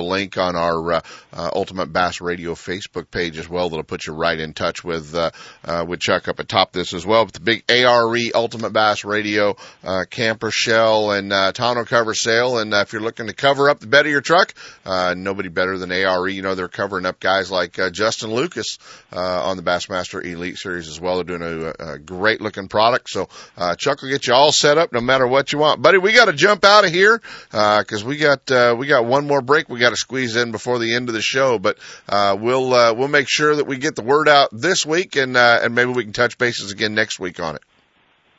link on our Ultimate Bass Radio Facebook page as well that'll put you right in touch with Chuck up at Top This as well. But the big ARE Ultimate Bass Radio camper shell and tonneau cover sale, and if you're looking to cover up the bed of your truck, nobody better than ARE. You know, they're covering up guys like Justin Lucas on the Bassmaster Elite Series as well. They're doing a great looking product. So, Chuck will get you all set up no matter what you want. Buddy, we got to jump out of here, cause we got one more break we got to squeeze in before the end of the show. But, we'll make sure that we get the word out this week, and maybe we can touch bases again next week on it.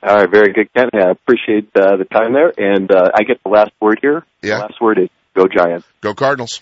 All right. Very good, Ken. I appreciate the time there. And, I get the last word here. Yeah. The last word is go Giants. Go Cardinals.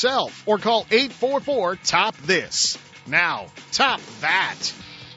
or call 844-TOP-THIS. Now, top that.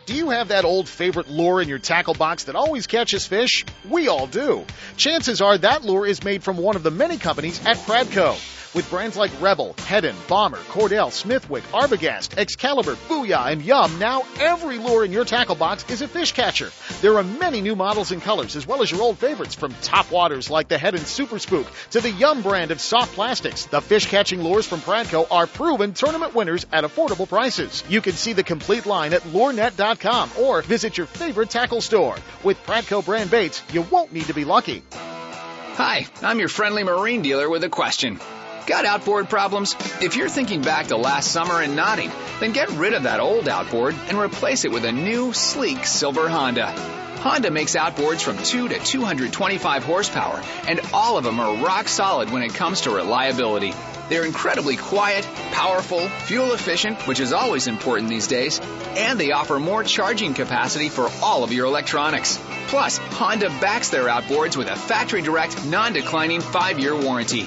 Do you have that old favorite lure in your tackle box that always catches fish? We all do. Chances are that lure is made from one of the many companies at Pradco. With brands like Rebel, Hedden, Bomber, Cordell, Smithwick, Arbogast, Excalibur, Booyah, and Yum, now every lure in your tackle box is a fish catcher. There are many new models and colors, as well as your old favorites, from top waters like the Hedden Super Spook to the Yum brand of soft plastics. The fish-catching lures from Pradco are proven tournament winners at affordable prices. You can see the complete line at LoreNet.com or visit your favorite tackle store. With Pradco brand baits, you won't need to be lucky. Hi, I'm your friendly marine dealer with a question. Got outboard problems? If you're thinking back to last summer and nodding, then get rid of that old outboard and replace it with a new, sleek silver Honda. Honda makes outboards from 2 to 225 horsepower, and all of them are rock solid when it comes to reliability. They're incredibly quiet, powerful, fuel efficient, which is always important these days, and they offer more charging capacity for all of your electronics. Plus, Honda backs their outboards with a factory-direct, non-declining 5-year warranty.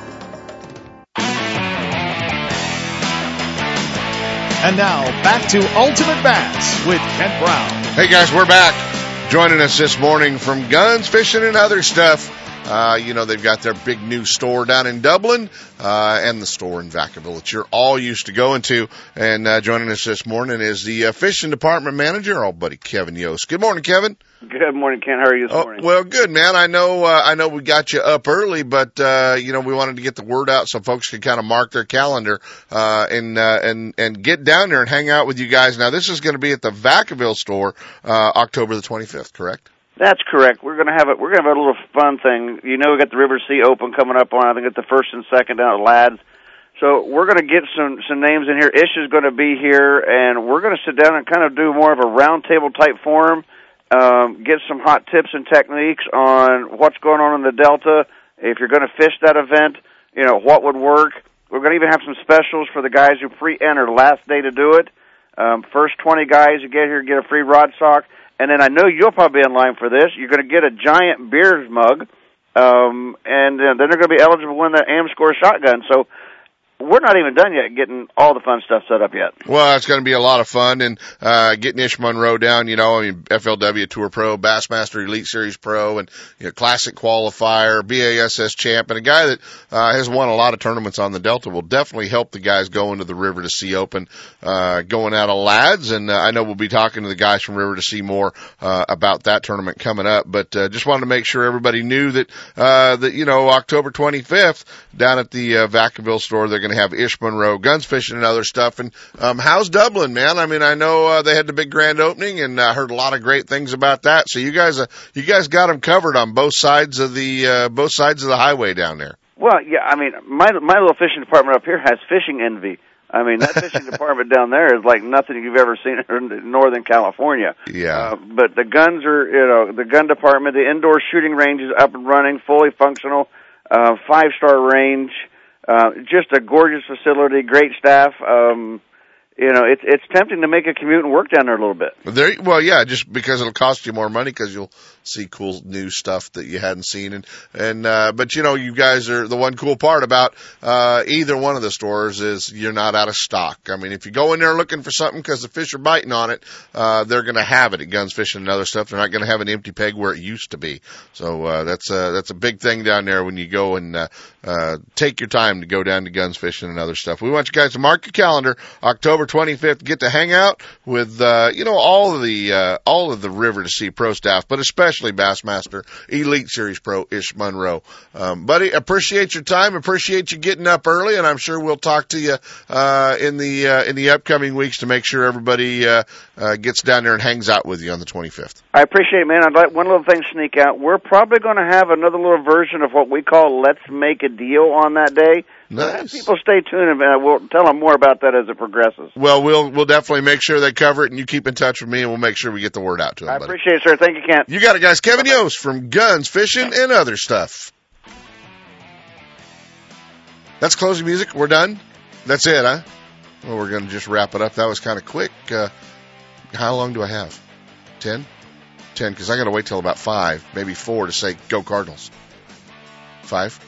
And now, back to Ultimate Bass with Kent Brown. Hey guys, we're back. Joining us this morning from Guns, Fishing, and Other Stuff. You know, they've got their big new store down in Dublin, and the store in Vacaville that you're all used to going to. And joining us this morning is the fishing department manager, our buddy Kevin Yost. Good morning, Kevin. Good morning, Ken. How are you this morning? Well, good, man. I know we got you up early, but, you know, we wanted to get the word out so folks could kind of mark their calendar, and get down there and hang out with you guys. Now, this is going to be at the Vacaville store, October the 25th, correct? That's correct. We're going to have a little fun thing. You know, we got the River Sea Open coming up on, I think it's the 1st and 2nd down at Ladd's. So we're going to get some names in here. Ish is going to be here, and we're going to sit down and kind of do more of a round table type forum. Get some hot tips and techniques on what's going on in the Delta. If you're going to fish that event, you know, what would work. We're going to even have some specials for the guys who pre-enter last day to do it. First 20 guys who get here get a free rod sock. And then I know you'll probably be in line for this. You're going to get a giant beer mug, and then they're going to be eligible to win the AmScore shotgun. So we're not even done yet getting all the fun stuff set up yet. Well, it's going to be a lot of fun, and getting Ish Monroe down, you know, I mean, FLW Tour Pro, Bassmaster Elite Series Pro, and you know, Classic Qualifier, BASS Champ, and a guy that has won a lot of tournaments on the Delta will definitely help the guys go into the River to Sea Open, going out of Lads, and I know we'll be talking to the guys from River to Sea more about that tournament coming up, but just wanted to make sure everybody knew that, you know, October 25th down at the Vacaville store, they're going to have Ish Monroe, Guns, Fishing, and Other Stuff. And how's Dublin, man? I mean, I know they had the big grand opening, and I heard a lot of great things about that. So you guys got them covered on both sides of the highway down there. Well, yeah, I mean, my little fishing department up here has fishing envy. I mean, that fishing department down there is like nothing you've ever seen in Northern California. Yeah. But the guns are, you know, the gun department, the indoor shooting range is up and running, fully functional, 5-star range. Just a gorgeous facility, great staff. You know, it's tempting to make a commute and work down there a little bit. Well, yeah, just because it'll cost you more money because you'll see cool new stuff that you hadn't seen. But you know, you guys are the one cool part about either one of the stores is you're not out of stock. I mean, if you go in there looking for something because the fish are biting on it, they're going to have it at Guns, Fishing, and Other Stuff. They're not going to have an empty peg where it used to be. So that's a big thing down there when you go and take your time to go down to Guns, Fishing, and Other Stuff. We want you guys to mark your calendar, October 25th, get to hang out with, you know, all of the River to Sea Pro staff, but especially Bassmaster Elite Series Pro Ish Monroe. Buddy, appreciate your time, appreciate you getting up early, and I'm sure we'll talk to you, in the upcoming weeks to make sure everybody, gets down there and hangs out with you on the 25th. I appreciate it, man. I'd like one little thing sneak out. We're probably going to have another little version of what we call Let's Make a Deal on that day. Nice. People stay tuned, and we'll tell them more about that as it progresses. Well, we'll definitely make sure they cover it, and you keep in touch with me, and we'll make sure we get the word out to them. I appreciate it, sir. Thank you, Kent. You got it, guys. Kevin Yost from Guns, Fishing, and Other Stuff. That's closing music. We're done. That's it, huh? Well, we're going to just wrap it up. That was kind of quick. How long do I have? 10? Because I got to wait till about 5, maybe 4 to say go Cardinals. 5?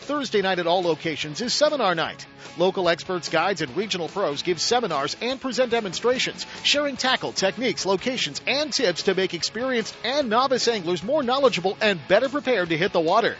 Thursday night at all locations is Seminar Night. Local experts, guides, and regional pros give seminars and present demonstrations, sharing tackle, techniques, locations, and tips to make experienced and novice anglers more knowledgeable and better prepared to hit the water.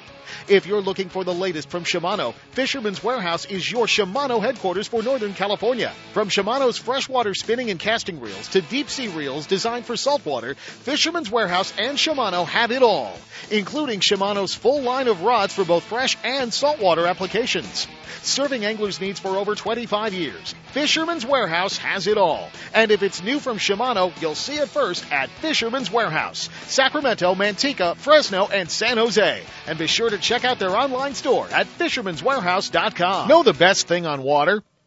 If you're looking for the latest from Shimano, Fisherman's Warehouse is your Shimano headquarters for Northern California. From Shimano's freshwater spinning and casting reels to deep-sea reels designed for saltwater, Fisherman's Warehouse and Shimano have it all, including Shimano's full line of rods for both fresh and saltwater applications. Serving anglers' needs for over 25 years, Fisherman's Warehouse has it all. And if it's new from Shimano, you'll see it first at Fisherman's Warehouse, Sacramento, Manteca, Fresno, and San Jose. And be sure to check out their online store at fishermanswarehouse.com. Know the best thing on water?